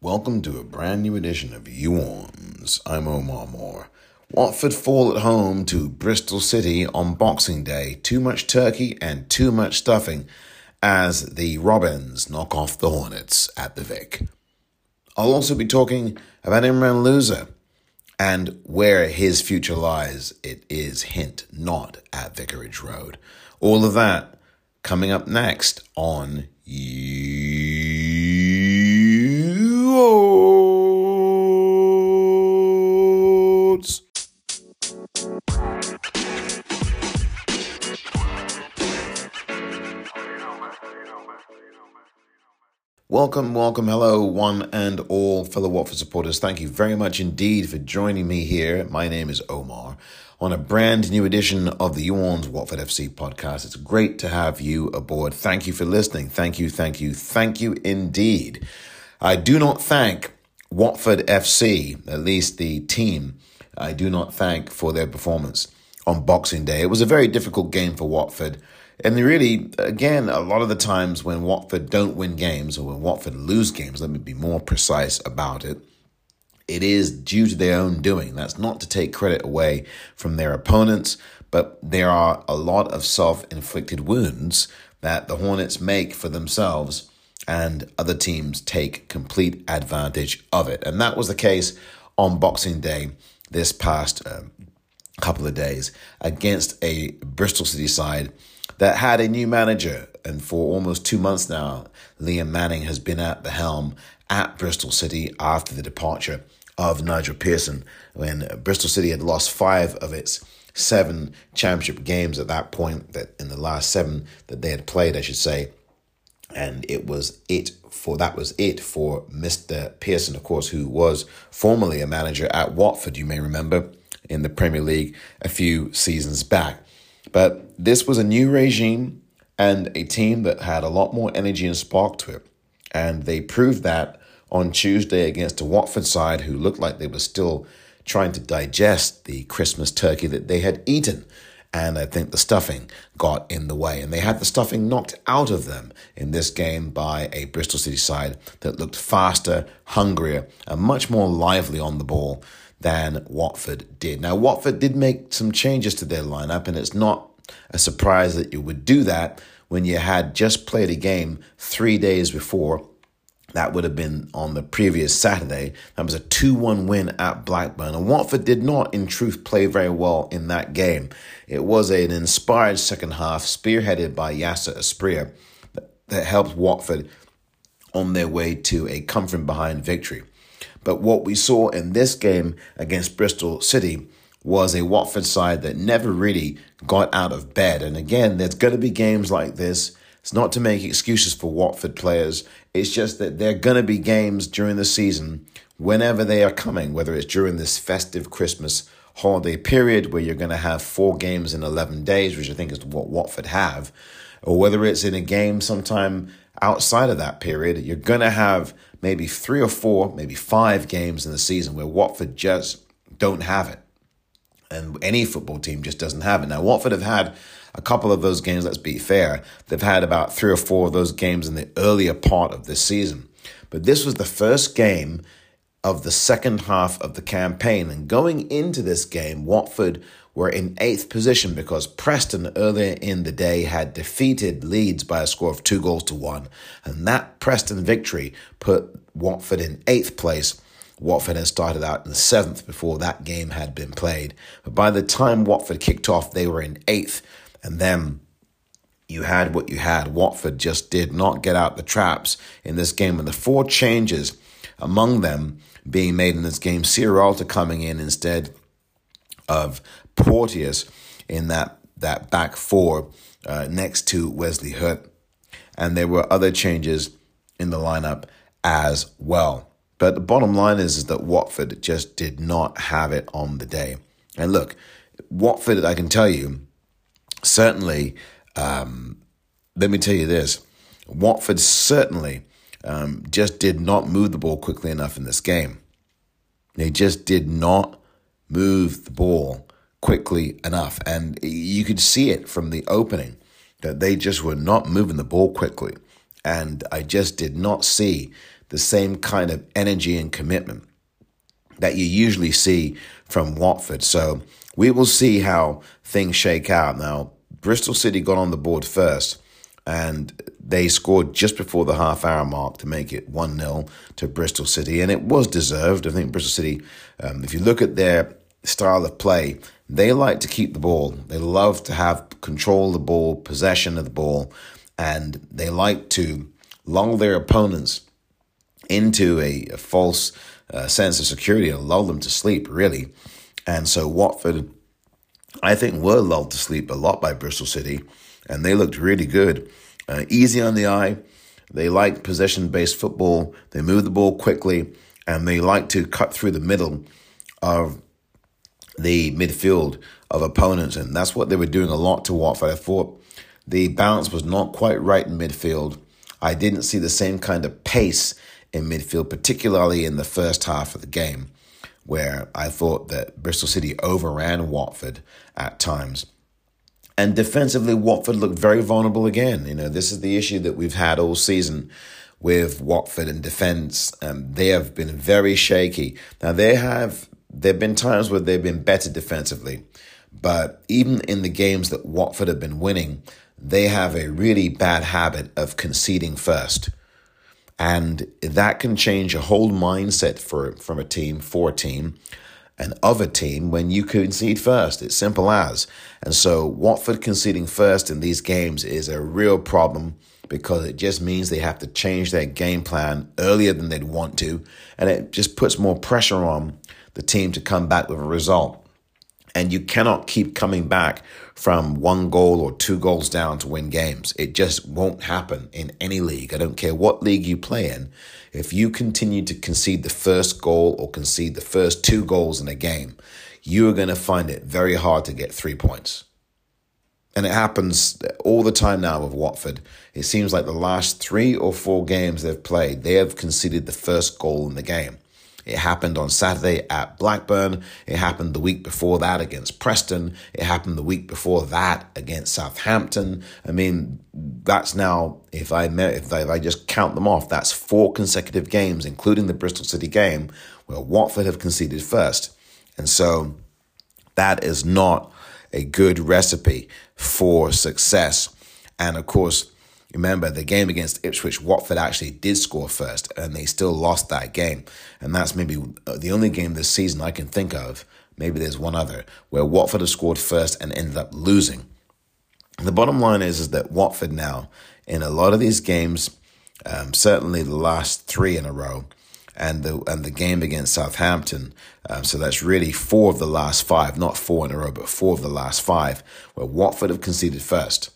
Welcome to a brand new edition of You Orns. I'm Omar Moore. Watford fall at home to Bristol City on Boxing Day. Too much turkey and too much stuffing as the Robins knock off the Hornets at the Vic. I'll also be talking about Imran Louza and where his future lies. It is, hint, not at Vicarage Road. All of that coming up next on You Orns. Welcome, hello, one and all fellow Watford supporters. Thank you very much indeed for joining me here. My name is Omar on a brand new edition of the You Orns Watford FC podcast. It's great to have you aboard. Thank you for listening. Thank you indeed. I do not thank Watford FC, at least the team. I do not thank for their performance on Boxing Day. It was a very difficult game for Watford. And really, again, a lot of the times when Watford don't win games, or when Watford lose games, let me be more precise about it, it is due to their own doing. That's not to take credit away from their opponents, but there are a lot of self-inflicted wounds that the Hornets make for themselves, and other teams take complete advantage of it. And that was the case on Boxing Day this past couple of days against a Bristol City side that had a new manager, and for almost 2 months now, Liam Manning has been at the helm at Bristol City after the departure of Nigel Pearson, when Bristol City had lost 5 of its 7 championship games at that point, that in the last 7 that they had played, I should say, and that was it for Mr. Pearson, of course, who was formerly a manager at Watford, you may remember, in the Premier League a few seasons back. But this was a new regime and a team that had a lot more energy and spark to it. And they proved that on Tuesday against a Watford side who looked like they were still trying to digest the Christmas turkey that they had eaten. And I think the stuffing got in the way. And they had the stuffing knocked out of them in this game by a Bristol City side that looked faster, hungrier, and much more lively on the ball than Watford did. Now, Watford did make some changes to their lineup, and it's not a surprise that you would do that when you had just played a game 3 days before. That would have been on the previous Saturday. That was a 2-1 win at Blackburn. And Watford did not, in truth, play very well in that game. It was an inspired second half, spearheaded by Yáser Asprilla, that helped Watford on their way to a comfort-behind victory. But what we saw in this game against Bristol City was a Watford side that never really got out of bed. And again, there's going to be games like this. It's not to make excuses for Watford players. It's just that there are going to be games during the season, whenever they are coming, whether it's during this festive Christmas holiday period where you're going to have 4 games in 11 days, which I think is what Watford have, or whether it's in a game sometime outside of that period, you're going to have maybe 3 or 4, maybe 5 games in the season where Watford just don't have it. And any football team just doesn't have it. Now, Watford have had a couple of those games, let's be fair. They've had about 3 or 4 of those games in the earlier part of this season. But this was the first game of the second half of the campaign. And going into this game, Watford were in 8th position because Preston earlier in the day had defeated Leeds by a score of 2-1. And that Preston victory put Watford in 8th place. Watford had started out in 7th before that game had been played. But by the time Watford kicked off, they were in 8th. And then you had what you had. Watford just did not get out the traps in this game. And the 4 changes, among them being made in this game, Sierra Alta coming in instead of Porteous in that back 4 next to Wesley Hunt. And there were other changes in the lineup as well. But the bottom line is that Watford just did not have it on the day. And look, Watford, I can tell you, certainly, let me tell you this, Watford certainly just did not move the ball quickly enough in this game. They just did not move the ball quickly enough. And you could see it from the opening that they just were not moving the ball quickly. And I just did not see the same kind of energy and commitment that you usually see from Watford. So we will see how things shake out. Now, Bristol City got on the board first, and they scored just before the half-hour mark to make it 1-0 to Bristol City, and it was deserved. I think Bristol City, if you look at their style of play, they like to keep the ball. They love to have control of the ball, possession of the ball, and they like to lull their opponents into a false sense of security and lull them to sleep, really. And so Watford, I think, were lulled to sleep a lot by Bristol City, and they looked really good. Easy on the eye. They like possession-based football. They move the ball quickly, and they like to cut through the middle of the midfield of opponents, and that's what they were doing a lot to Watford. I thought the balance was not quite right in midfield. I didn't see the same kind of pace in midfield, particularly in the first half of the game, where I thought that Bristol City overran Watford at times. And defensively, Watford looked very vulnerable again. You know, this is the issue that we've had all season with Watford and defence. They have been very shaky. Now, there have been times where they've been better defensively, but even in the games that Watford have been winning, they have a really bad habit of conceding first. And that can change a whole mindset for a team, and of a team, when you concede first. It's simple as. And so Watford conceding first in these games is a real problem, because it just means they have to change their game plan earlier than they'd want to, and it just puts more pressure on the team to come back with a result. And you cannot keep coming back from one goal or two goals down to win games. It just won't happen in any league. I don't care what league you play in. If you continue to concede the first goal or concede the first two goals in a game, you are going to find it very hard to get 3 points. And it happens all the time now with Watford. It seems like the last 3 or 4 games they've played, they have conceded the first goal in the game. It happened on Saturday at Blackburn. It happened the week before that against Preston. It happened the week before that against Southampton. I mean, that's now, if I just count them off, that's 4 consecutive games, including the Bristol City game, where Watford have conceded first. And so that is not a good recipe for success. And of course, remember, the game against Ipswich, Watford actually did score first, and they still lost that game. And that's maybe the only game this season I can think of, maybe there's one other, where Watford have scored first and ended up losing. The bottom line is that Watford now, in a lot of these games, certainly the last 3 in a row, and the game against Southampton, so that's really 4 of the last 5, not 4 in a row, but 4 of the last 5, where Watford have conceded first.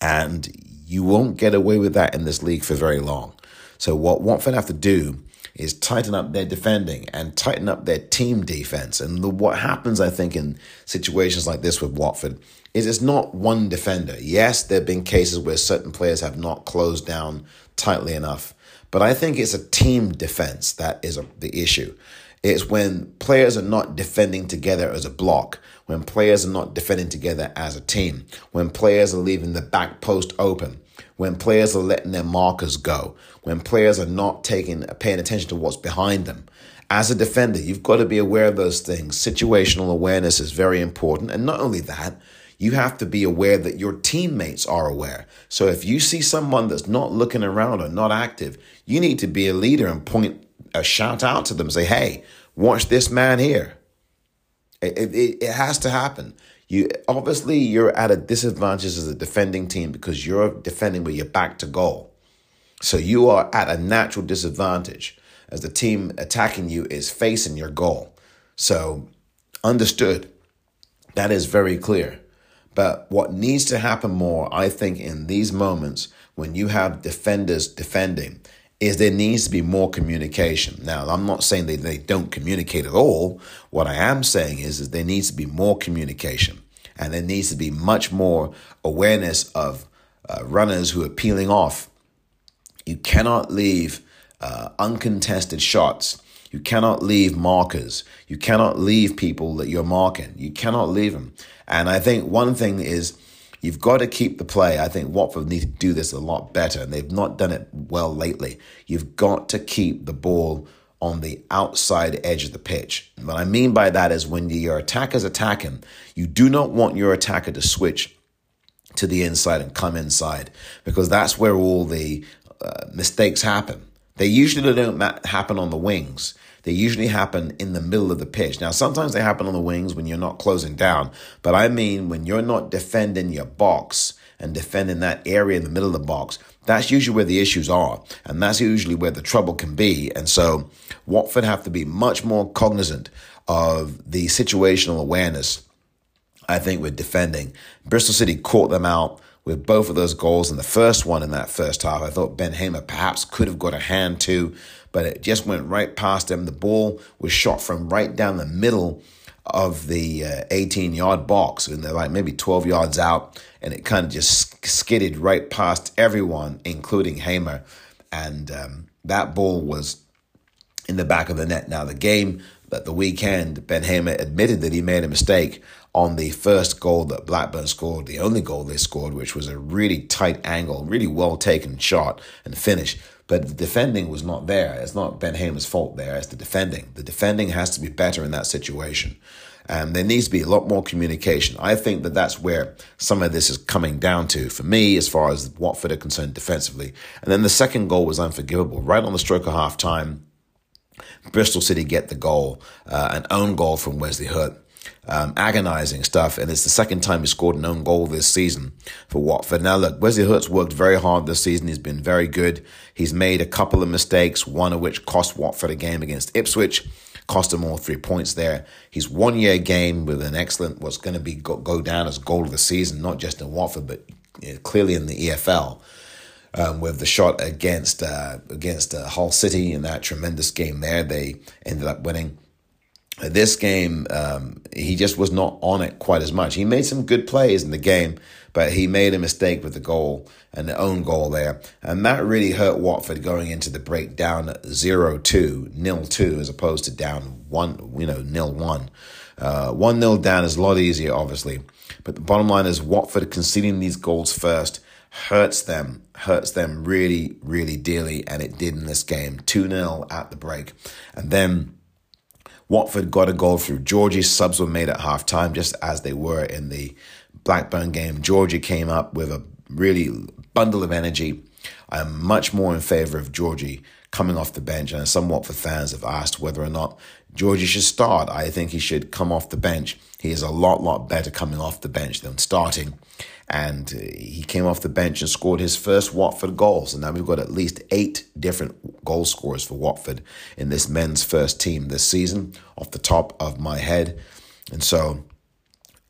And you won't get away with that in this league for very long. So what Watford have to do is tighten up their defending and tighten up their team defense. And what happens, I think, in situations like this with Watford is it's not one defender. Yes, there have been cases where certain players have not closed down tightly enough, but I think it's a team defense that is the issue. It's when players are not defending together as a block, when players are not defending together as a team, when players are leaving the back post open, when players are letting their markers go, when players are not paying attention to what's behind them. As a defender, you've got to be aware of those things. Situational awareness is very important. And not only that, you have to be aware that your teammates are aware. So if you see someone that's not looking around or not active, you need to be a leader and point a shout out to them, say, hey, watch this man here. It has to happen. You're at a disadvantage as a defending team because you're defending with your back to goal. So you are at a natural disadvantage as the team attacking you is facing your goal. So understood. That is very clear. But what needs to happen more, I think, in these moments when you have defenders defending, is there needs to be more communication. Now, I'm not saying that they don't communicate at all. What I am saying is there needs to be more communication, and there needs to be much more awareness of runners who are peeling off. You cannot leave uncontested shots. You cannot leave markers. You cannot leave people that you're marking. You cannot leave them. And I think one thing is you've got to keep the play. I think Watford need to do this a lot better, and they've not done it well lately. You've got to keep the ball on the outside edge of the pitch. What I mean by that is when your attacker's attacking, you do not want your attacker to switch to the inside and come inside, because that's where all the mistakes happen. They usually don't happen on the wings. They usually happen in the middle of the pitch. Now, sometimes they happen on the wings when you're not closing down, but I mean when you're not defending your box and defending that area in the middle of the box, that's usually where the issues are, and that's usually where the trouble can be. And so Watford have to be much more cognizant of the situational awareness, I think, with defending. Bristol City caught them out with both of those goals, and the first one in that first half, I thought Ben Hamer perhaps could have got a hand to, but it just went right past him. The ball was shot from right down the middle of the 18-yard box, and they're like maybe 12 yards out, and it kind of just skidded right past everyone, including Hamer, and that ball was in the back of the net. Now, the game that the weekend, Ben Hamer admitted that he made a mistake on the first goal that Blackburn scored, the only goal they scored, which was a really tight angle, really well-taken shot and finish. But the defending was not there. It's not Ben Hamer's fault there. It's the defending. The defending has to be better in that situation. There needs to be a lot more communication. I think that that's where some of this is coming down to, for me, as far as Watford are concerned defensively. And then the second goal was unforgivable. Right on the stroke of half-time, Bristol City get the goal, an own goal from Wesley Hunt. Agonizing stuff, and it's the second time he scored an own goal this season for Watford. Now look, Wesley Hunt's worked very hard this season. He's been very good. He's made a couple of mistakes, one of which cost Watford a game against Ipswich, cost him all 3 points there. His one-year game with an excellent, what's going to be go down as goal of the season, not just in Watford, but clearly in the EFL, with the shot against Hull City in that tremendous game there. They ended up winning. This game, he just was not on it quite as much. He made some good plays in the game, but he made a mistake with the goal and the own goal there. And that really hurt Watford going into the break down 0-2, 0-2, as opposed to down 1, 0-1. 1-0 down is a lot easier, obviously. But the bottom line is Watford conceding these goals first hurts them really, really dearly. And it did in this game, 2-0 at the break. And then Watford got a goal through Georgie. Subs were made at halftime, just as they were in the Blackburn game. Georgie came up with a really bundle of energy. I'm much more in favour of Georgie coming off the bench, and some Watford fans have asked whether or not Georgie should start. I think he should come off the bench. He is a lot better coming off the bench than starting. And he came off the bench and scored his first Watford goal. So now we've got at least 8 different goal scorers for Watford in this men's first team this season, off the top of my head. And so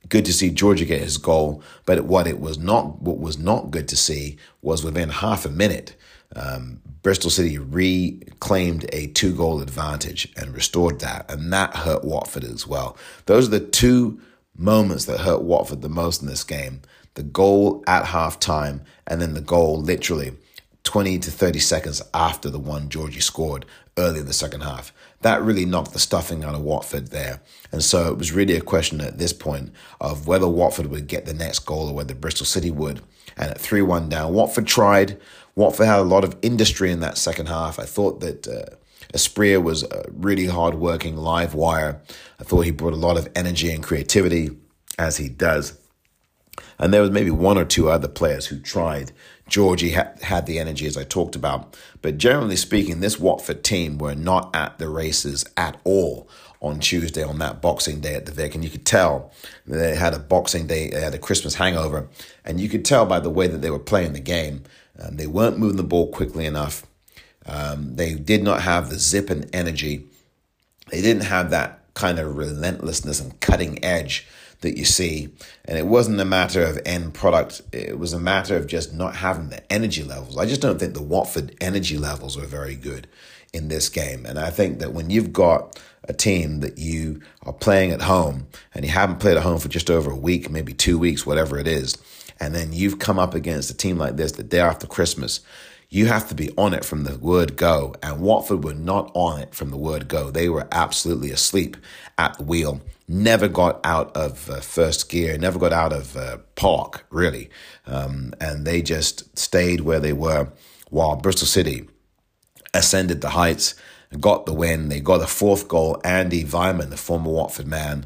good to see Georgia get his goal. But what was not good to see was within half a minute, Bristol City reclaimed a 2-goal advantage and restored that. And that hurt Watford as well. Those are the two moments that hurt Watford the most in this game. The goal at halftime, and then the goal literally 20 to 30 seconds after the one Georgie scored early in the second half. That really knocked the stuffing out of Watford there. And so it was really a question at this point of whether Watford would get the next goal or whether Bristol City would. And at 3-1 down, Watford tried. Watford had a lot of industry in that second half. I thought that Asprilla was a really hard-working live wire. I thought he brought a lot of energy and creativity, as he does. And there was maybe one or two other players who tried. Georgie had the energy, as I talked about. But generally speaking, this Watford team were not at the races at all on Tuesday, on that Boxing Day at the Vic. And you could tell they had a Boxing Day, they had a Christmas hangover. And you could tell by the way that they were playing the game. They weren't moving the ball quickly enough. They did not have the zip and energy. They didn't have that kind of relentlessness and cutting edge that you see. And it wasn't a matter of end product. It was a matter of just not having the energy levels. I just don't think the Watford energy levels were very good in this game. And I think that when you've got a team that you are playing at home and you haven't played at home for just over a week, maybe 2 weeks, whatever it is, and then you've come up against a team like this the day after Christmas, You have to be on it from the word go. And Watford were not on it from the word go. They were absolutely asleep at the wheel. Never got out of first gear, never got out of park, really. And they just stayed where they were while Bristol City ascended the heights, got the win. They got a fourth goal. Andy Weimann, the former Watford man,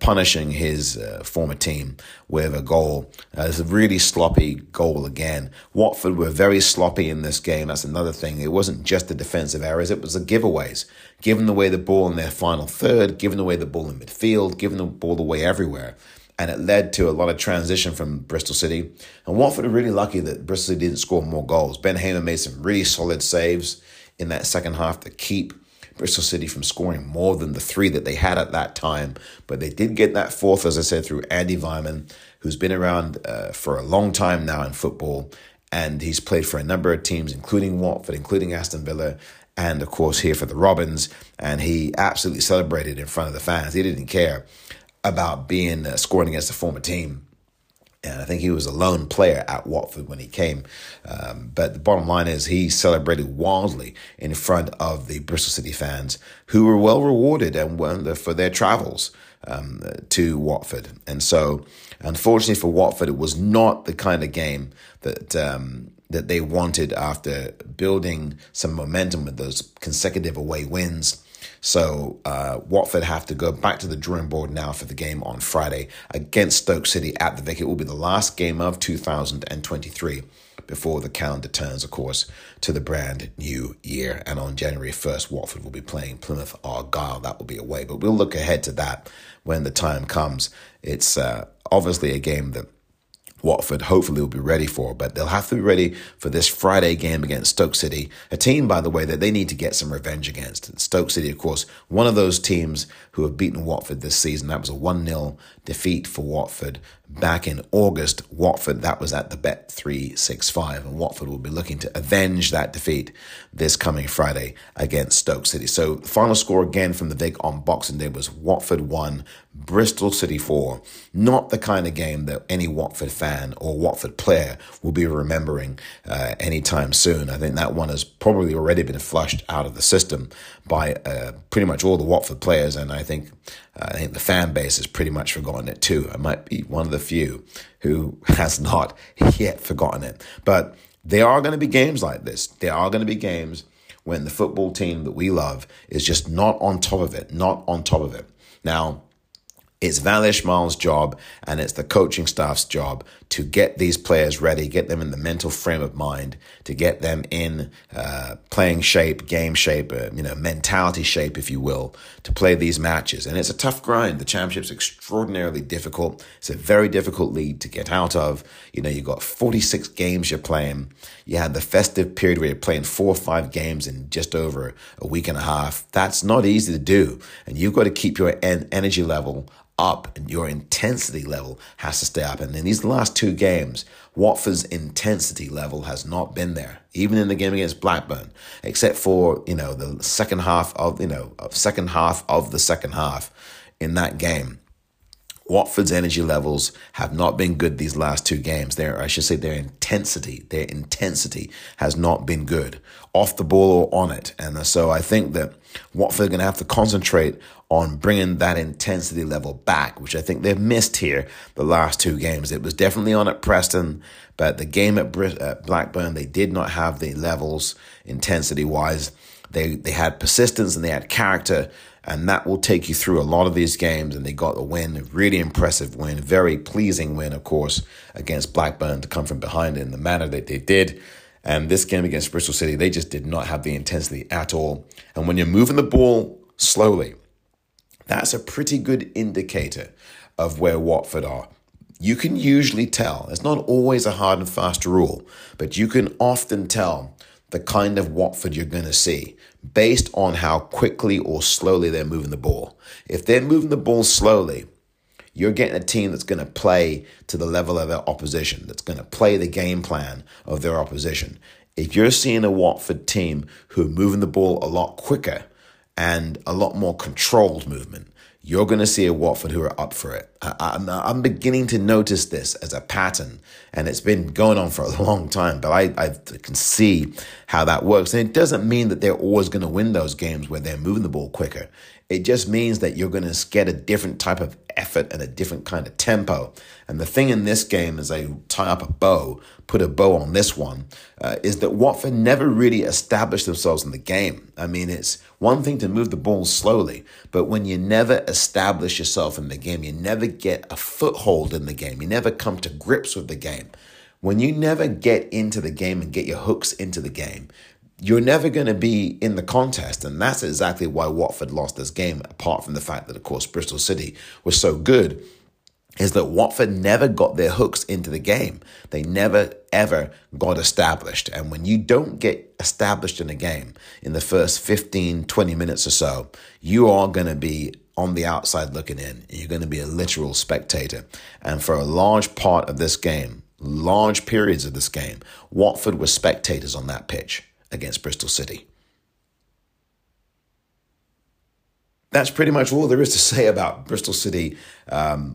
punishing his former team with a goal. It's a really sloppy goal again. Watford were very sloppy in this game. That's another thing. It wasn't just the defensive errors. It was the giveaways. Giving away the ball in their final third, giving away the ball in midfield, giving the ball away everywhere. And it led to a lot of transition from Bristol City. And Watford are really lucky that Bristol City didn't score more goals. Ben Hamer made some really solid saves in that second half to keep Bristol City from scoring more than the three that they had at that time. But they did get that fourth, as I said, through Andy Weimann, who's been around for a long time now in football. And he's played for a number of teams, including Watford, including Aston Villa, and, of course, here for the Robins. And he absolutely celebrated in front of the fans. He didn't care about being scoring against a former team. And I think he was a lone player at Watford when he came. But the bottom line is he celebrated wildly in front of the Bristol City fans, who were well rewarded and for their travels to Watford. And so, unfortunately for Watford, it was not the kind of game that that they wanted after building some momentum with those consecutive away wins. So Watford have to go back to the drawing board now for the game on Friday against Stoke City at the Vic. It will be the last game of 2023 before the calendar turns, of course, to the brand new year. And on January 1st, Watford will be playing Plymouth Argyle. That will be away, but we'll look ahead to that when the time comes. It's obviously a game that Watford hopefully will be ready for, but they'll have to be ready for this Friday game against Stoke City, a team, by the way, that they need to get some revenge against. Stoke City, of course, one of those teams who have beaten Watford this season. That was a 1-0 defeat for Watford back in August. Watford, that was at the Bet365, and Watford will be looking to avenge that defeat this coming Friday against Stoke City. So the final score again from the Vic on Boxing Day was Watford 1, Bristol City 4. Not the kind of game that any Watford fan or Watford player will be remembering anytime soon. I think that one has probably already been flushed out of the system by pretty much all the Watford players, and I think the fan base has pretty much forgotten it too. I might be one of the few who has not yet forgotten it. But there are going to be games like this. There are going to be games when the football team that we love is just not on top of it, not on top of it. Now, it's Valérien Ismaël's job and it's the coaching staff's job to get these players ready, get them in the mental frame of mind, to get them in playing shape, game shape, mentality shape, if you will, to play these matches. And it's a tough grind. The Championship's extraordinarily difficult. It's a very difficult league to get out of. You know, you've got 46 games you're playing. You had the festive period where you're playing 4 or 5 games in just over a week and a half. That's not easy to do. And you've got to keep your energy level up, and your intensity level has to stay up. And in these last 2 games, Watford's intensity level has not been there, even in the game against Blackburn, except for, the second half in that game. Watford's energy levels have not been good these last 2 games. Their intensity has not been good, off the ball or on it. And so I think that Watford are going to have to concentrate on bringing that intensity level back, which I think they've missed here the last 2 games. It was definitely on at Preston, but the game at Blackburn, they did not have the levels intensity-wise. They had persistence and they had character, and that will take you through a lot of these games. And they got the win, a really impressive win, very pleasing win, of course, against Blackburn, to come from behind in the manner that they did. And this game against Bristol City, they just did not have the intensity at all. And when you're moving the ball slowly, that's a pretty good indicator of where Watford are. You can usually tell. It's not always a hard and fast rule, but you can often tell the kind of Watford you're going to see based on how quickly or slowly they're moving the ball. If they're moving the ball slowly, you're getting a team that's going to play to the level of their opposition, that's going to play the game plan of their opposition. If you're seeing a Watford team who are moving the ball a lot quicker and a lot more controlled movement, you're going to see a Watford who are up for it. I'm beginning to notice this as a pattern, and it's been going on for a long time, but I can see how that works. And it doesn't mean that they're always going to win those games where they're moving the ball quicker. It just means that you're going to get a different type of effort and a different kind of tempo. And the thing in this game, as I tie up a bow, put a bow on this one, is that Watford never really established themselves in the game. I mean, it's one thing to move the ball slowly, but when you never establish yourself in the game, you never get a foothold in the game, you never come to grips with the game. When you never get into the game and get your hooks into the game, you're never going to be in the contest, and that's exactly why Watford lost this game, apart from the fact that, of course, Bristol City was so good, is that Watford never got their hooks into the game. They never, ever got established. And when you don't get established in a game in the first 15, 20 minutes or so, you are going to be on the outside looking in. You're going to be a literal spectator. And for a large part of this game, large periods of this game, Watford were spectators on that pitch against Bristol City. That's pretty much all there is to say about Bristol City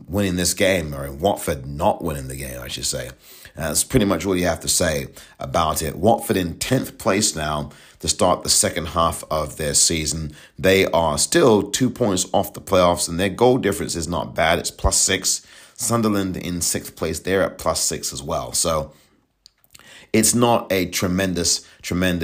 winning this game, or Watford not winning the game, I should say. That's pretty much all you have to say about it. Watford in 10th place now to start the second half of their season. They are still 2 points off the playoffs, and their goal difference is not bad. It's +6. Sunderland in 6th place. They're at +6 as well. So it's not a tremendous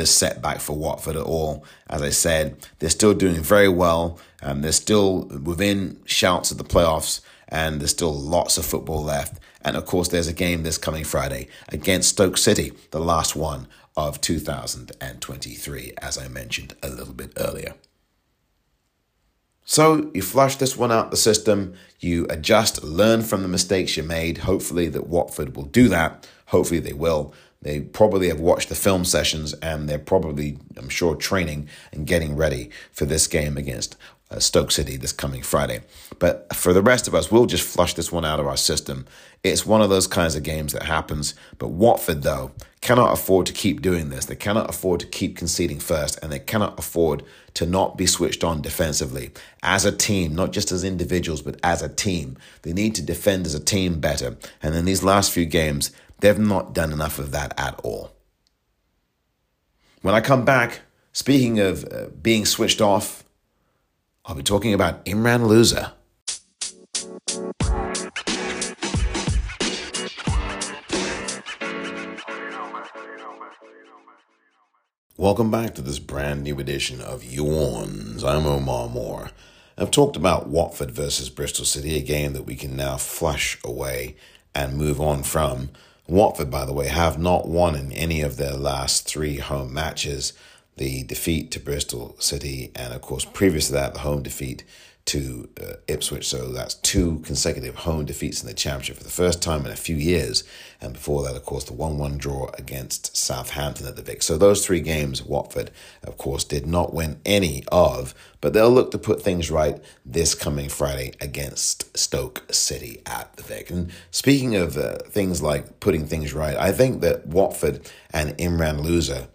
setback for Watford at all. As I said, they're still doing very well. They're still within shouts of the playoffs, and there's still lots of football left. And of course, there's a game this coming Friday against Stoke City, the last one of 2023, as I mentioned a little bit earlier. So you flush this one out the system, you adjust, learn from the mistakes you made. Hopefully that Watford will do that. Hopefully they will. They probably have watched the film sessions, and they're probably, I'm sure, training and getting ready for this game against Stoke City this coming Friday. But for the rest of us, we'll just flush this one out of our system. It's one of those kinds of games that happens. But Watford, though, cannot afford to keep doing this. They cannot afford to keep conceding first, and they cannot afford to not be switched on defensively. As a team, not just as individuals, but as a team, they need to defend as a team better. And in these last few games, they've not done enough of that at all. When I come back, speaking of being switched off, I'll be talking about Imran Louza. Welcome back to this brand new edition of You Orns. I'm Omar Moore. I've talked about Watford versus Bristol City, a game that we can now flush away and move on from. Watford, by the way, have not won in any of their last three home matches. The defeat to Bristol City, and of course, previous to that, the home defeat to Ipswich. So that's two consecutive home defeats in the Championship for the first time in a few years. And before that, of course, the 1-1 draw against Southampton at the Vic. So those three games, Watford, of course, did not win any of, but they'll look to put things right this coming Friday against Stoke City at the Vic. And speaking of things like putting things right, I think that Watford and Imran Louza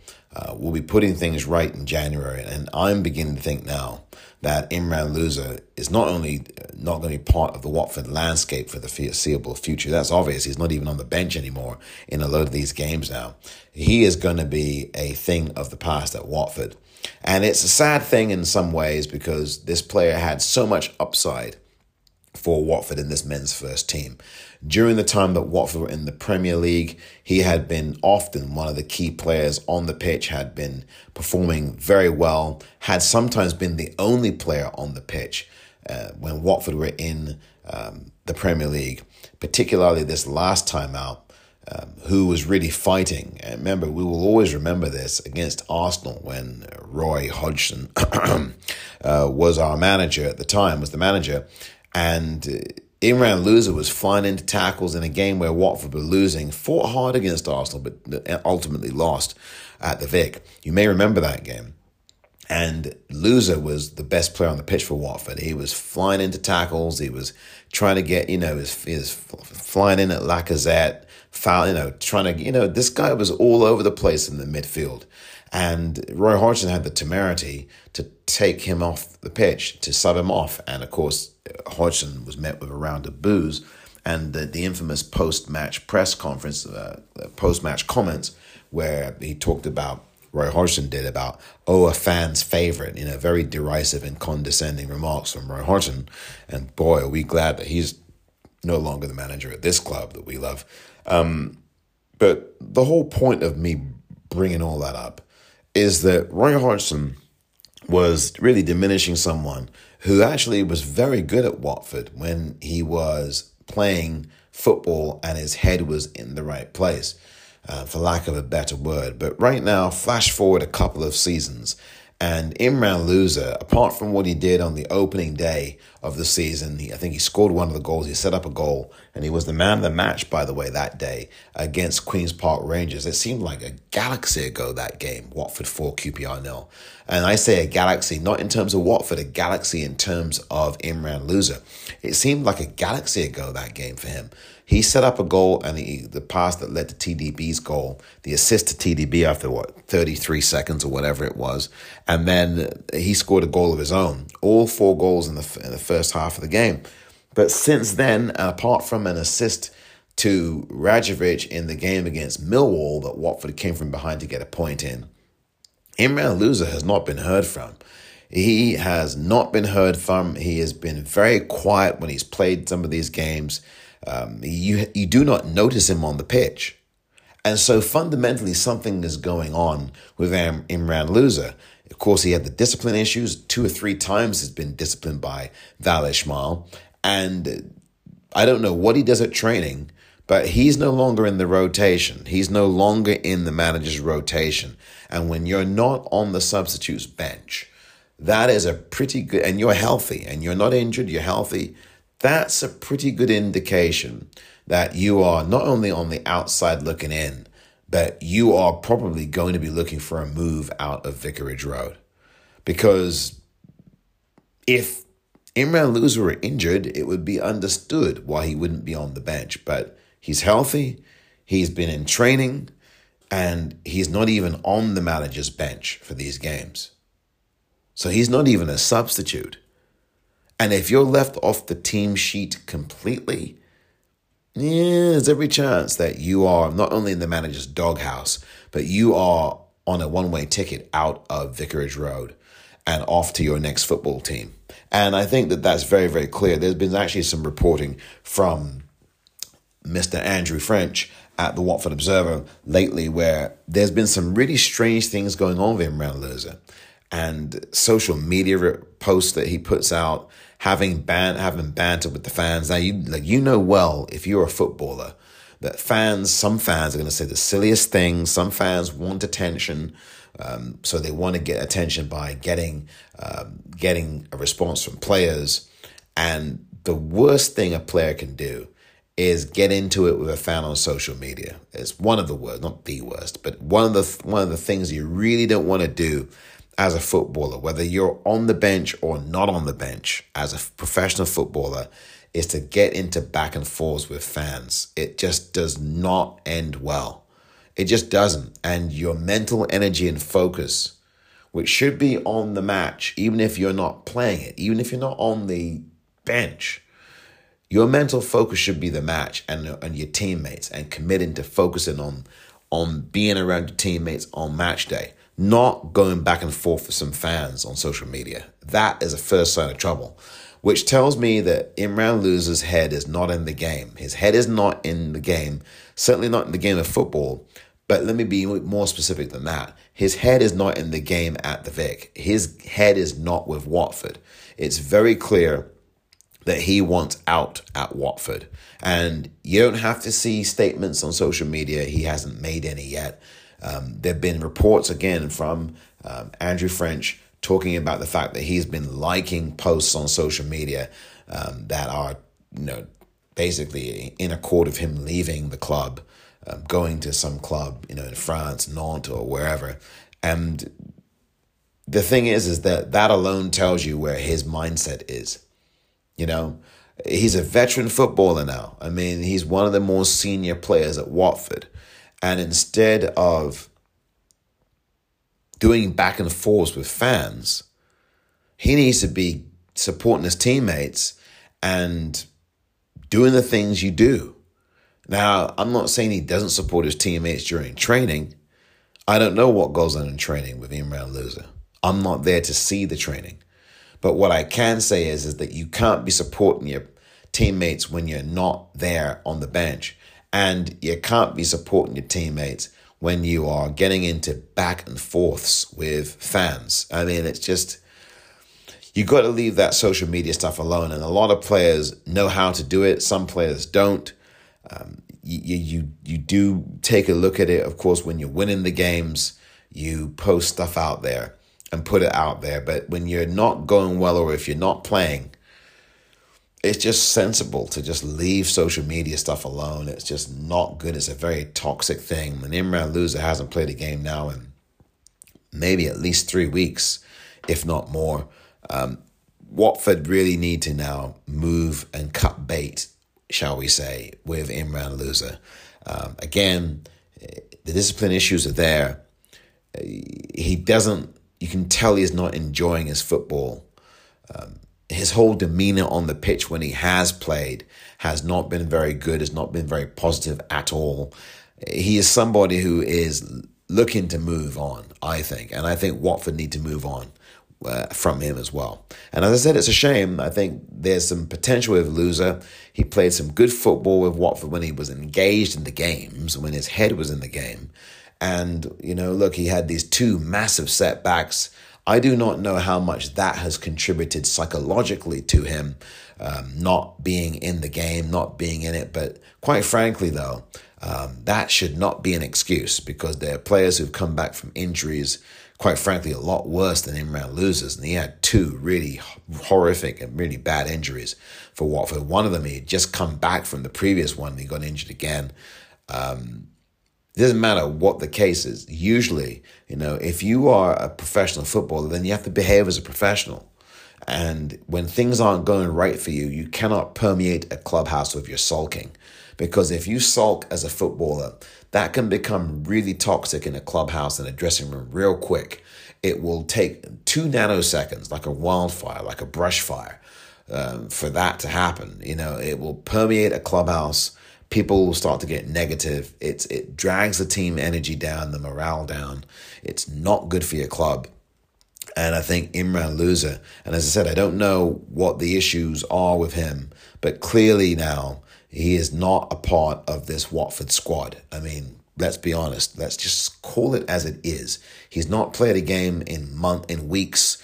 will be putting things right in January. And I'm beginning to think now that Imran Louza is not only not going to be part of the Watford landscape for the foreseeable future, that's obvious, he's not even on the bench anymore in a load of these games now. He is going to be a thing of the past at Watford. And it's a sad thing in some ways, because this player had so much upside for Watford in this men's first team. During the time that Watford were in the Premier League, he had been often one of the key players on the pitch, had been performing very well, had sometimes been the only player on the pitch when Watford were in the Premier League, particularly this last time out, who was really fighting. And remember, we will always remember this, against Arsenal when Roy Hodgson was our manager at the time, was the manager. And Imran Louza was flying into tackles in a game where Watford were losing, fought hard against Arsenal, but ultimately lost at the Vic. You may remember that game. And Louza was the best player on the pitch for Watford. He was flying into tackles. He was trying to get, he was flying in at Lacazette, foul, trying to, this guy was all over the place in the midfield. And Roy Hodgson had the temerity to take him off the pitch, to sub him off. And of course, Hodgson was met with a round of boos, and the infamous post-match press conference, post-match comments, where he talked about, Roy Hodgson did about, oh, a fan's favourite, you know, very derisive and condescending remarks from Roy Hodgson. And boy, are we glad that he's no longer the manager at this club that we love. But the whole point of me bringing all that up is that Roy Hodgson was really diminishing someone who actually was very good at Watford when he was playing football and his head was in the right place, for lack of a better word. But right now, flash forward a couple of seasons, and Imran Louza, apart from what he did on the opening day of the season, I think he scored one of the goals, he set up a goal, and he was the man of the match, by the way, that day against Queen's Park Rangers. It seemed like a galaxy ago, that game, Watford 4, QPR 0. And I say a galaxy, not in terms of Watford, a galaxy in terms of Imran Louza. It seemed like a galaxy ago, that game for him. He set up a goal, and the pass that led to TDB's goal, the assist to TDB after, 33 seconds or whatever it was. And then he scored a goal of his own, all four goals in the first half of the game. But since then, apart from an assist to Rajovic in the game against Millwall that Watford came from behind to get a point in, Imran Louza has not been heard from. He has not been heard from. He has been very quiet when he's played some of these games. You do not notice him on the pitch. And so fundamentally something is going on with Imran Louza. Of course, he had the discipline issues. 2 or 3 times he's been disciplined by Valérien Ismaël. And I don't know what he does at training, but he's no longer in the rotation. He's no longer in the manager's rotation. And when you're not on the substitutes bench, that is a pretty good... And you're healthy and you're not injured, you're healthy... That's a pretty good indication that you are not only on the outside looking in, but you are probably going to be looking for a move out of Vicarage Road. Because if Imran Louza were injured, it would be understood why he wouldn't be on the bench. But he's healthy, he's been in training, and he's not even on the manager's bench for these games. So he's not even a substitute. And if you're left off the team sheet completely, there's every chance that you are not only in the manager's doghouse, but you are on a one-way ticket out of Vicarage Road and off to your next football team. And I think that that's very, very clear. There's been actually some reporting from Mr. Andrew French at the Watford Observer lately where there's been some really strange things going on with Imran Louza. And social media posts that he puts out, having banter with the fans. Now, you know well, if you're a footballer, that some fans are going to say the silliest things. Some fans want attention, so they want to get attention by getting a response from players. And the worst thing a player can do is get into it with a fan on social media. It's one of the worst, not the worst, but one of the things you really don't want to do as a footballer, whether you're on the bench or not on the bench as a professional footballer, is to get into back and forths with fans. It just does not end well. It just doesn't. And your mental energy and focus, which should be on the match, even if you're not playing it, even if you're not on the bench, your mental focus should be the match and your teammates, and committing to focusing on being around your teammates on match day. Not going back and forth with some fans on social media. That is a first sign of trouble, which tells me that Imran Louza's head is not in the game. His head is not in the game, certainly not in the game of football. But let me be more specific than that. His head is not in the game at the Vic. His head is not with Watford. It's very clear that he wants out at Watford. And you don't have to see statements on social media. He hasn't made any yet. There have been reports, again, from Andrew French talking about the fact that he's been liking posts on social media that are, basically in accord of him leaving the club, going to some club, in France, Nantes or wherever. And the thing is that alone tells you where his mindset is. He's a veteran footballer now. I mean, he's one of the more senior players at Watford. And instead of doing back and forth with fans, he needs to be supporting his teammates and doing the things you do. Now, I'm not saying he doesn't support his teammates during training. I don't know what goes on in training with Imran Louza. I'm not there to see the training. But what I can say is that you can't be supporting your teammates when you're not there on the bench. And you can't be supporting your teammates when you are getting into back and forths with fans. I mean, it's just, you got to leave that social media stuff alone. And a lot of players know how to do it. Some players don't. You do take a look at it. Of course, when you're winning the games, you post stuff out there and put it out there. But when you're not going well or if you're not playing, it's just sensible to just leave social media stuff alone. It's just not good. It's a very toxic thing. And Imran Louza hasn't played a game now in maybe at least 3 weeks, if not more. Watford really need to now move and cut bait, shall we say, with Imran Louza. Again, the discipline issues are there. You can tell he's not enjoying his football. His whole demeanor on the pitch when he has played has not been very good, has not been very positive at all. He is somebody who is looking to move on, I think. And I think Watford need to move on from him as well. And as I said, it's a shame. I think there's some potential with Louza. He played some good football with Watford when he was engaged in the games, when his head was in the game. And, you know, look, he had these two massive setbacks. I do not know how much that has contributed psychologically to him, not being in the game, not being in it. But quite frankly, though, that should not be an excuse, because there are players who've come back from injuries, quite frankly, a lot worse than Imran Louza's. And he had two really horrific and really bad injuries for Watford. One of them, he had just come back from the previous one, and he got injured again. It doesn't matter what the case is. Usually, you know, if you are a professional footballer, then you have to behave as a professional. And when things aren't going right for you, you cannot permeate a clubhouse with your sulking. Because if you sulk as a footballer, that can become really toxic in a clubhouse and a dressing room real quick. It will take 2 nanoseconds, like a wildfire, like a brush fire, for that to happen. You know, it will permeate a clubhouse. People will start to get negative. It drags the team energy down, the morale down. It's not good for your club. And I think Imran Louza, and as I said, I don't know what the issues are with him, but clearly now he is not a part of this Watford squad. I mean, let's be honest. Let's just call it as it is. He's not played a game in weeks.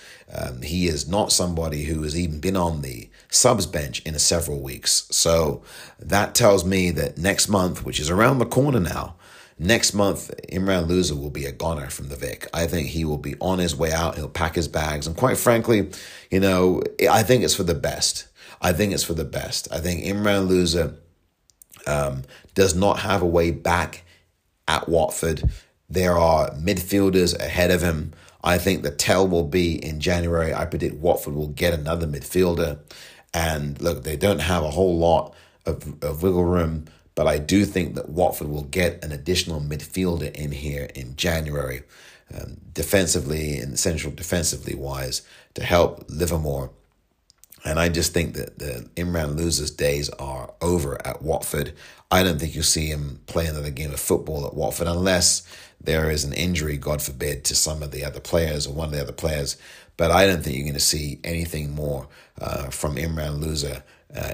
He is not somebody who has even been on the subs bench in several weeks. So that tells me that next month, which is around the corner now, next month, Imran Louza will be a goner from the Vic. I think he will be on his way out. He'll pack his bags. And quite frankly, you know, I think it's for the best. I think Imran Louza does not have a way back at Watford. There are midfielders ahead of him. I think the tell will be in January. I predict Watford will get another midfielder. And look, they don't have a whole lot of wiggle room, but I do think that Watford will get an additional midfielder in here in January, defensively and central defensively wise, to help Livermore. And I just think that the Imran Louza's days are over at Watford. I don't think you'll see him play another game of football at Watford unless there is an injury, God forbid, to some of the other players or one of the other players. But I don't think you're going to see anything more from Imran Louza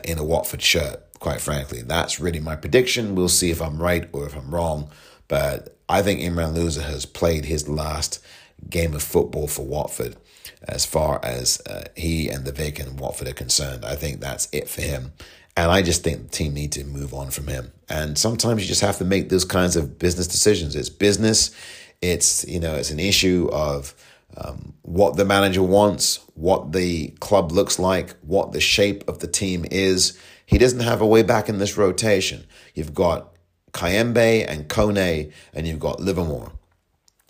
in a Watford shirt, quite frankly. That's really my prediction. We'll see if I'm right or if I'm wrong. But I think Imran Louza has played his last game of football for Watford. As far as he and the Vic and Watford are concerned, I think that's it for him. And I just think the team need to move on from him. And sometimes you just have to make those kinds of business decisions. It's business. It's, you know, it's an issue of what the manager wants, what the club looks like, what the shape of the team is. He doesn't have a way back in this rotation. You've got Kayembe and Kone, and you've got Livermore.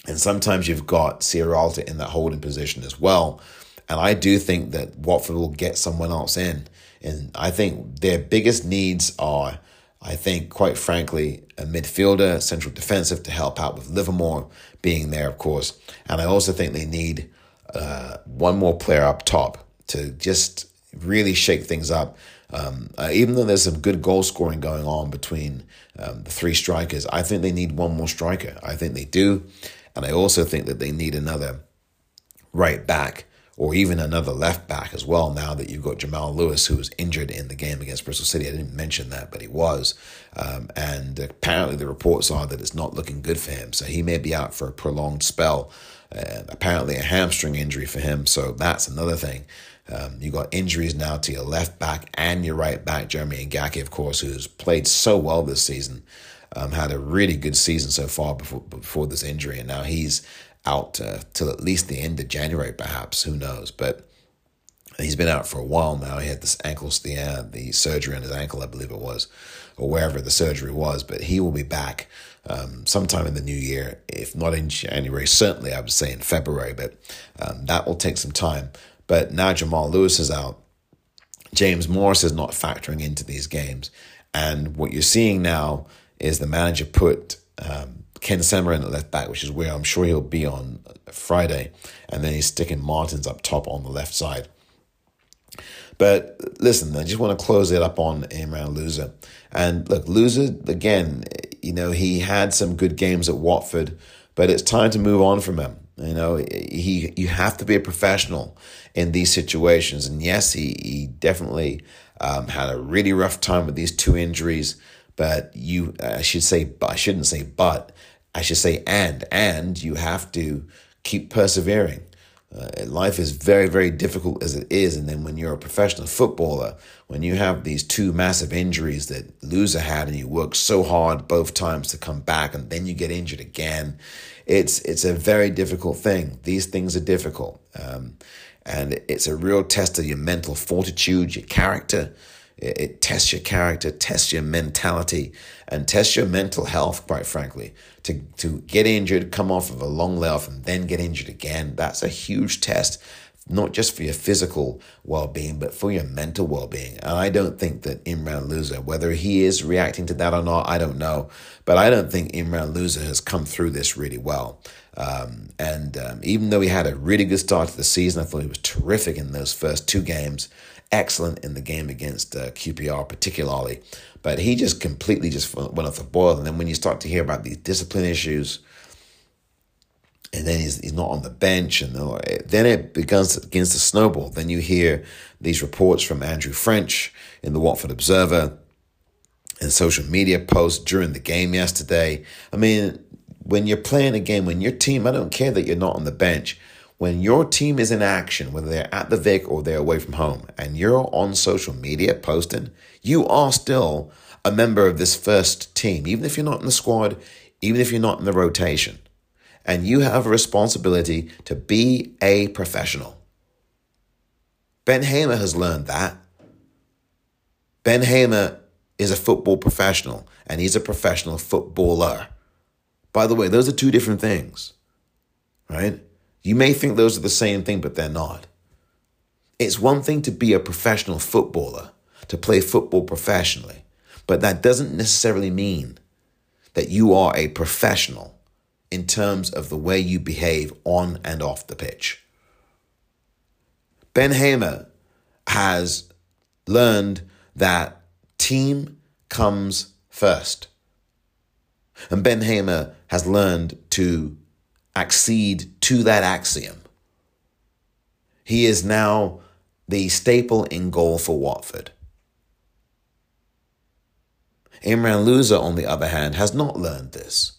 And sometimes you've got Sierra Alta in that holding position as well. And I do think that Watford will get someone else in. And I think their biggest needs are, I think, quite frankly, a midfielder, central defensive to help out with Livermore being there, of course. And I also think they need one more player up top to just really shake things up. Even though there's some good goal scoring going on between the three strikers, I think they need one more striker. I think they do. And I also think that they need another right back or even another left back as well, now that you've got Jamal Lewis, who was injured in the game against Bristol City. I didn't mention that, but he was. And apparently the reports are that it's not looking good for him. So he may be out for a prolonged spell. Apparently a hamstring injury for him. So that's another thing. You got injuries now to your left back and your right back. Jeremy Ngaki, of course, who's played so well this season, had a really good season so far before this injury. And now he's out till at least the end of January, perhaps. Who knows? But he's been out for a while now. He had this ankle, the surgery on his ankle, I believe it was, or wherever the surgery was. But he will be back sometime in the new year, if not in January, certainly I would say in February. But that will take some time. But now Jamal Lewis is out. James Morris is not factoring into these games. And what you're seeing now is the manager put Ken Semmer in at left back, which is where I'm sure he'll be on Friday. And then he's sticking Martins up top on the left side. But listen, I just want to close it up on Imran Louza. And look, Louza, again, you know, he had some good games at Watford, but it's time to move on from him. You know, you have to be a professional in these situations. And yes, he definitely had a really rough time with these two injuries. But I should say you have to keep persevering. Life is very, very difficult as it is. And then when you're a professional footballer, when you have these two massive injuries that Louza had and you work so hard both times to come back and then you get injured again, it's a very difficult thing. These things are difficult. And it's a real test of your mental fortitude, your character. It tests your character, tests your mentality, and tests your mental health, quite frankly. To get injured, come off of a long layoff, and then get injured again, that's a huge test, not just for your physical well-being, but for your mental well-being. And I don't think that Imran Louza, whether he is reacting to that or not, I don't know. But I don't think Imran Louza has come through this really well. Even though he had a really good start to the season, I thought he was terrific in those first two games. Excellent in the game against QPR particularly, but he just completely went off the boil. And then when you start to hear about these discipline issues, and then he's not on the bench, and then it begins to snowball. Then you hear these reports from Andrew French in the Watford Observer and social media posts during the game yesterday. I mean, when you're playing a game, when your team, I don't care that you're not on the bench, when your team is in action, whether they're at the Vic or they're away from home, and you're on social media posting, you are still a member of this first team, even if you're not in the squad, even if you're not in the rotation. And you have a responsibility to be a professional. Ben Hamer has learned that. Ben Hamer is a football professional, and he's a professional footballer. By the way, those are two different things, right? You may think those are the same thing, but they're not. It's one thing to be a professional footballer, to play football professionally, but that doesn't necessarily mean that you are a professional in terms of the way you behave on and off the pitch. Ben Hamer has learned that team comes first. And Ben Hamer has learned to accede to that axiom. He is now the staple in goal for Watford. Imran Louza, on the other hand, has not learned this.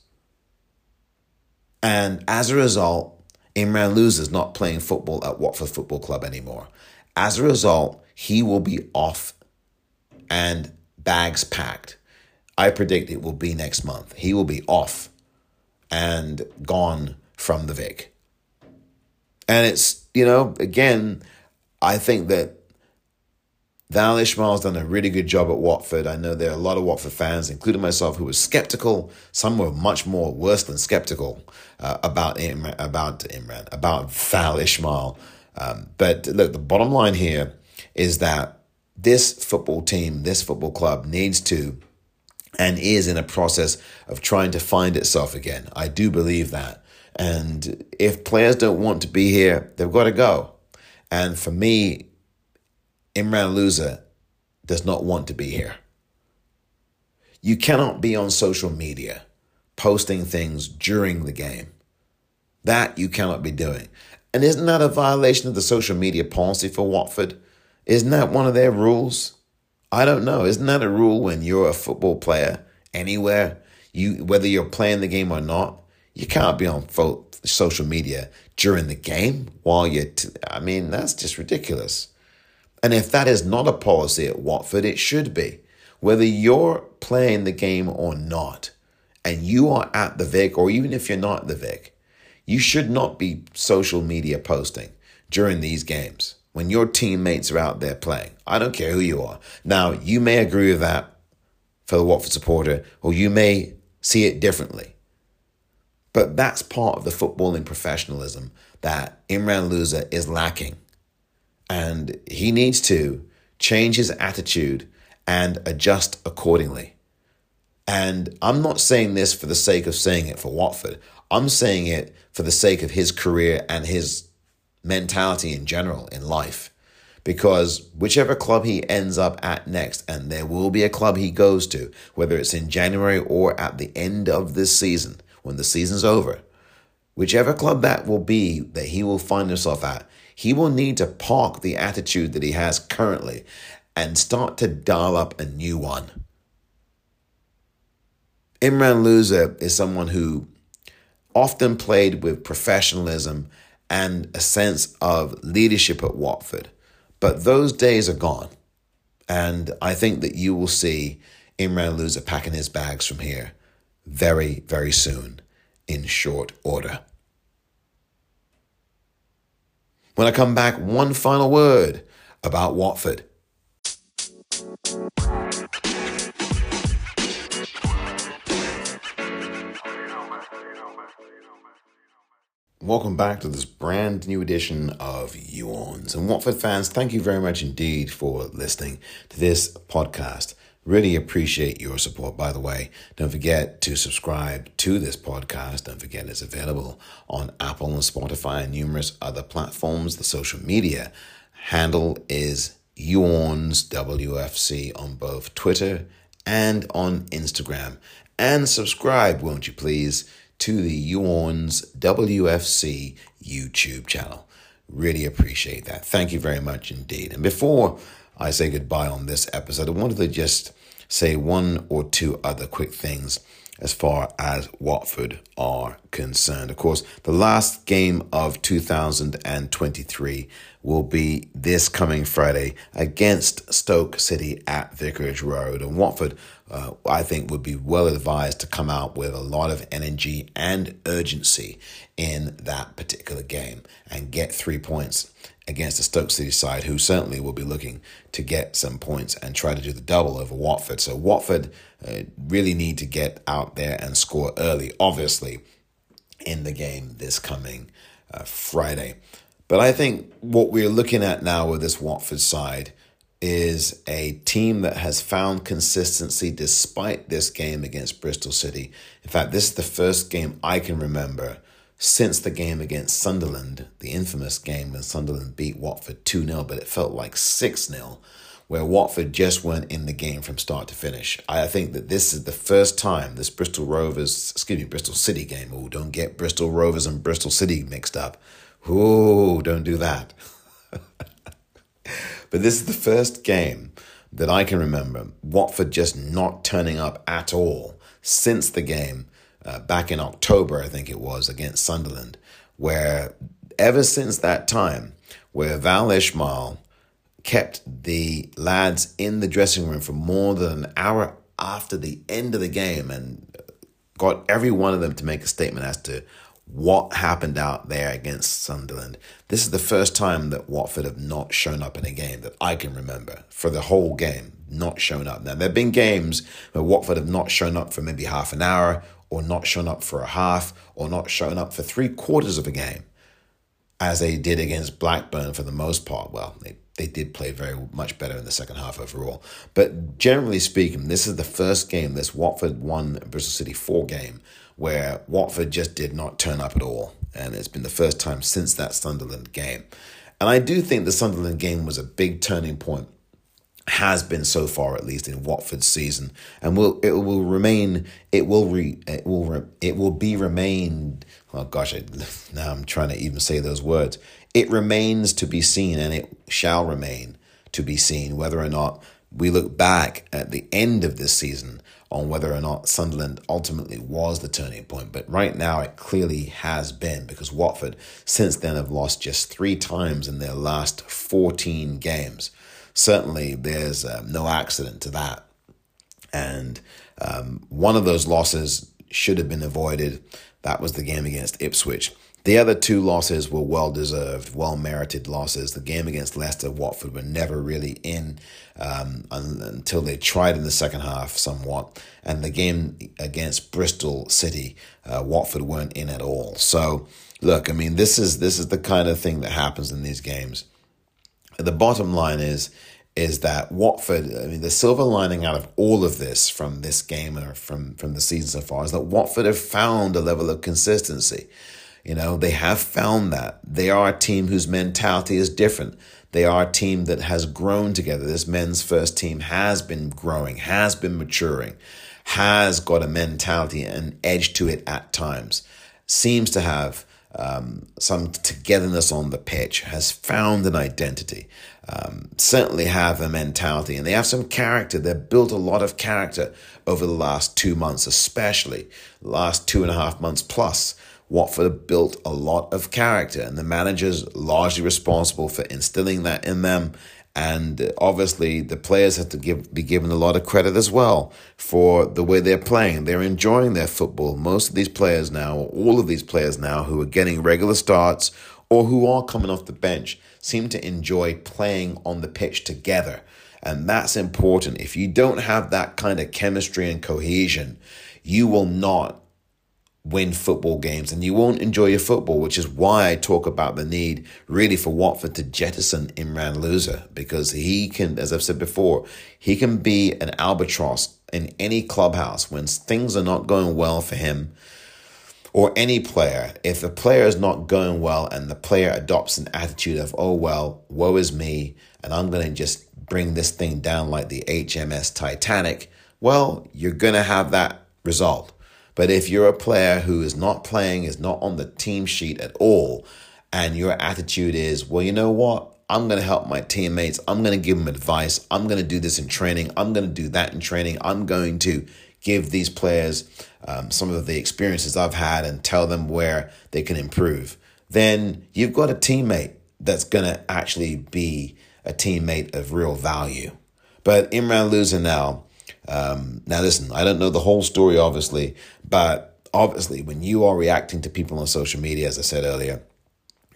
And as a result, Imran Louza is not playing football at Watford Football Club anymore. As a result, he will be off and bags packed. I predict it will be next month. He will be off and gone from the Vic. And it's, you know, again, I think that Valérien Ismaël's done a really good job at Watford. I know there are a lot of Watford fans, including myself, who were skeptical. Some were much more worse than skeptical about Valérien Ismaël. But look, the bottom line here is that this football team, this football club needs to and is in a process of trying to find itself again. I do believe that. And if players don't want to be here, they've got to go. And for me, Imran Louza does not want to be here. You cannot be on social media posting things during the game. That you cannot be doing. And isn't that a violation of the social media policy for Watford? Isn't that one of their rules? I don't know. Isn't that a rule when you're a football player anywhere, whether you're playing the game or not? You can't be on social media during the game while you're... I mean, that's just ridiculous. And if that is not a policy at Watford, it should be. Whether you're playing the game or not, and you are at the Vic, or even if you're not at the Vic, you should not be social media posting during these games when your teammates are out there playing. I don't care who you are. Now, you may agree with that for the Watford supporter, or you may see it differently. But that's part of the footballing professionalism that Imran Louza is lacking. And he needs to change his attitude and adjust accordingly. And I'm not saying this for the sake of saying it for Watford. I'm saying it for the sake of his career and his mentality in general in life. Because whichever club he ends up at next, and there will be a club he goes to, whether it's in January or at the end of this season, when the season's over, whichever club that will be that he will find himself at, he will need to park the attitude that he has currently and start to dial up a new one. Imran Louza is someone who often played with professionalism and a sense of leadership at Watford. But those days are gone. And I think that you will see Imran Louza packing his bags from here very, very soon in short order. When I come back, one final word about Watford. Welcome back to this brand new edition of You Orns. And Watford fans, thank you very much indeed for listening to this podcast. Really appreciate your support. By the way, don't forget to subscribe to this podcast. Don't forget it's available on Apple and Spotify and numerous other platforms. The social media handle is You Orns WFC on both Twitter and on Instagram. And subscribe, won't you please, to the You Orns WFC YouTube channel. Really appreciate that. Thank you very much indeed. And before I say goodbye on this episode, I wanted to just say one or two other quick things as far as Watford are concerned. Of course, the last game of 2023 will be this coming Friday against Stoke City at Vicarage Road. And Watford, I think, would be well advised to come out with a lot of energy and urgency in that particular game and get 3 points against the Stoke City side, who certainly will be looking to get some points and try to do the double over Watford. So Watford really need to get out there and score early, obviously, in the game this coming Friday. But I think what we're looking at now with this Watford side is a team that has found consistency despite this game against Bristol City. In fact, this is the first game I can remember since the game against Sunderland, the infamous game when Sunderland beat Watford 2-0, but it felt like 6-0, where Watford just weren't in the game from start to finish. I think that this is the first time this Bristol City game, oh, don't get Bristol Rovers and Bristol City mixed up. Oh, don't do that. But this is the first game that I can remember, Watford just not turning up at all since the game back in October, I think it was, against Sunderland, where ever since that time, where Valérien Ismaël kept the lads in the dressing room for more than an hour after the end of the game and got every one of them to make a statement as to what happened out there against Sunderland. This is the first time that Watford have not shown up in a game that I can remember, for the whole game, not shown up. Now, there have been games where Watford have not shown up for maybe half an hour, or not shown up for a half, or not shown up for 3/4 of a game, as they did against Blackburn for the most part. Well, they did play very much better in the second half overall. But generally speaking, this is the first game, this Watford 1 Bristol City 4 game, where Watford just did not turn up at all. And it's been the first time since that Sunderland game. And I do think the Sunderland game was a big turning point has been so far, at least in Watford's season, and it will remain. Oh gosh, now I'm trying to even say those words. It remains to be seen, and it shall remain to be seen whether or not we look back at the end of this season on whether or not Sunderland ultimately was the turning point. But right now it clearly has been, because Watford since then have lost just 3 times in their last 14 games. Certainly there's no accident to that. And one of those losses should have been avoided. That was the game against Ipswich. The other 2 losses were well-deserved, well-merited losses. The game against Leicester, Watford were never really in until they tried in the second half somewhat. And the game against Bristol City, Watford weren't in at all. So, look, I mean, this is the kind of thing that happens in these games. The bottom line is that Watford, I mean, the silver lining out of all of this from this game or from the season so far is that Watford have found a level of consistency. You know, they have found that. They are a team whose mentality is different. They are a team that has grown together. This men's first team has been growing, has been maturing, has got a mentality and an edge to it at times, seems to have some togetherness on the pitch, has found an identity, certainly have a mentality, and they have some character. They've built a lot of character over the last 2 months, especially last 2.5 months plus. Watford have built a lot of character, and the manager's largely responsible for instilling that in them. And obviously, the players have to be given a lot of credit as well for the way they're playing. They're enjoying their football. Most of these players now, or all of these players now, who are getting regular starts or who are coming off the bench, seem to enjoy playing on the pitch together. And that's important. If you don't have that kind of chemistry and cohesion, you will not win football games and you won't enjoy your football, which is why I talk about the need really for Watford to jettison Imran Louza, because he can, as I've said before, he can be an albatross in any clubhouse when things are not going well for him or any player. If the player is not going well and the player adopts an attitude of, oh, well, woe is me, and I'm going to just bring this thing down like the HMS Titanic, well, you're going to have that result. But if you're a player who is not playing, is not on the team sheet at all, and your attitude is, well, you know what? I'm going to help my teammates. I'm going to give them advice. I'm going to do this in training. I'm going to do that in training. I'm going to give these players some of the experiences I've had and tell them where they can improve. Then you've got a teammate that's going to actually be a teammate of real value. But Imran Louza now, now listen, I don't know the whole story, obviously, but obviously when you are reacting to people on social media, as I said earlier,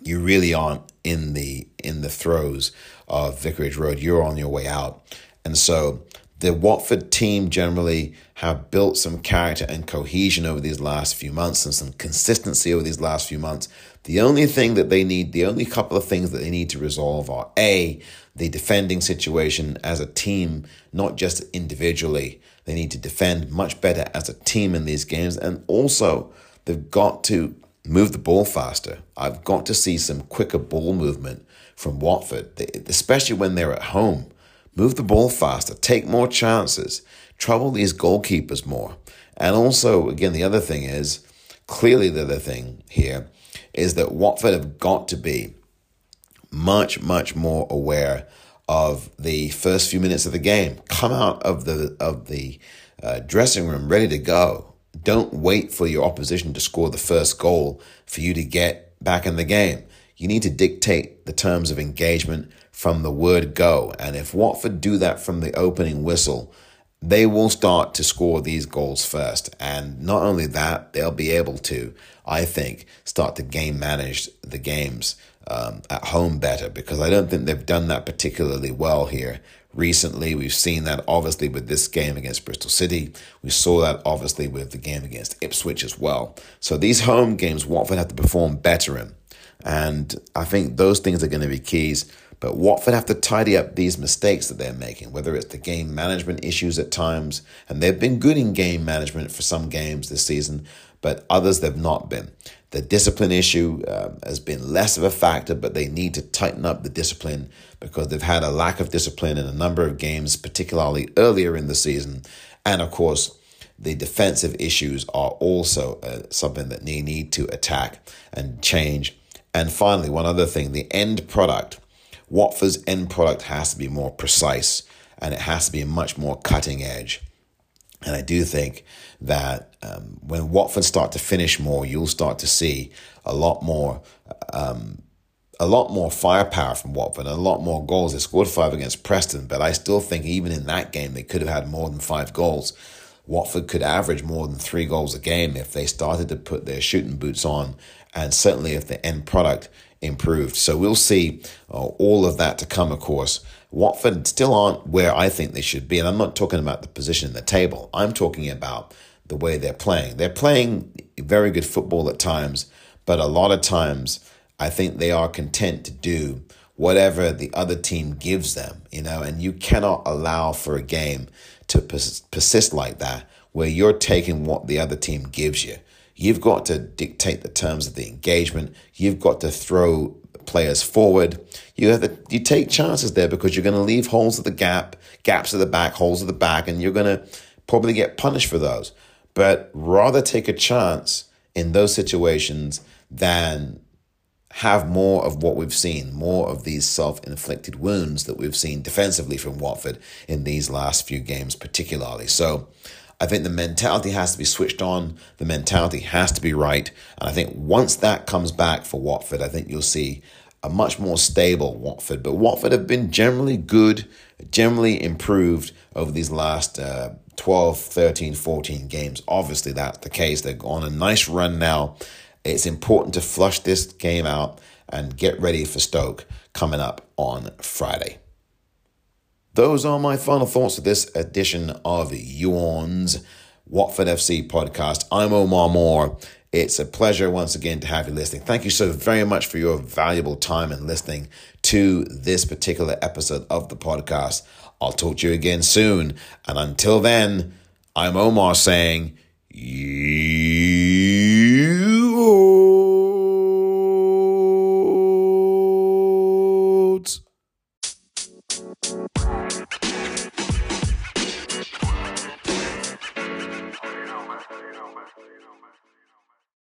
you really aren't in the throes of Vicarage Road. You're on your way out. And so the Watford team generally have built some character and cohesion over these last few months and some consistency over these last few months. The only thing that they need, the only couple of things that they need to resolve are A, the defending situation as a team, not just individually. They need to defend much better as a team in these games. And also, they've got to move the ball faster. I've got to see some quicker ball movement from Watford, especially when they're at home. Move the ball faster, take more chances, trouble these goalkeepers more. And also, again, the other thing is, clearly the other thing here is that Watford have got to be much, much more aware of the first few minutes of the game. Come out of the dressing room ready to go. Don't wait for your opposition to score the first goal for you to get back in the game. You need to dictate the terms of engagement from the word go. And if Watford do that from the opening whistle, they will start to score these goals first. And not only that, they'll be able to, I think, start to game manage the games at home better, because I don't think they've done that particularly well here recently. We've seen that obviously with this game against Bristol City. We saw that obviously with the game against Ipswich as well. So these home games, Watford have to perform better in. And I think those things are going to be keys. But Watford have to tidy up these mistakes that they're making, whether it's the game management issues at times. And they've been good in game management for some games this season, but others they've not been. The discipline issue has been less of a factor, but they need to tighten up the discipline because they've had a lack of discipline in a number of games, particularly earlier in the season. And of course, the defensive issues are also something that they need to attack and change. And finally, one other thing, the end product. Watford's end product has to be more precise and it has to be much more cutting edge. And I do think that when Watford start to finish more, you'll start to see a lot more firepower from Watford, and a lot more goals. They scored 5 against Preston, but I still think even in that game they could have had more than 5 goals. Watford could average more than 3 goals a game if they started to put their shooting boots on, and certainly if the end product improved. So we'll see all of that to come, of course. Watford still aren't where I think they should be, and I'm not talking about the position in the table. I'm talking about the way they're playing. They're playing very good football at times, but a lot of times I think they are content to do whatever the other team gives them, you know, and you cannot allow for a game to persist like that where you're taking what the other team gives you. You've got to dictate the terms of the engagement. You've got to throw players forward. You take chances there because you're going to leave holes at the gaps at the back, holes at the back, and you're going to probably get punished for those. But rather take a chance in those situations than have more of what we've seen, more of these self-inflicted wounds that we've seen defensively from Watford in these last few games particularly. So I think the mentality has to be switched on. The mentality has to be right. And I think once that comes back for Watford, I think you'll see a much more stable Watford. But Watford have been generally good, generally improved over these last 12, 13, 14 games. Obviously, that's the case. They're on a nice run now. It's important to flush this game out and get ready for Stoke coming up on Friday. Those are my final thoughts of this edition of You Orns Watford FC podcast. I'm Omar Moore. It's a pleasure once again to have you listening. Thank you so very much for your valuable time and listening to this particular episode of the podcast. I'll talk to you again soon. And until then, I'm Omar saying, You Orns.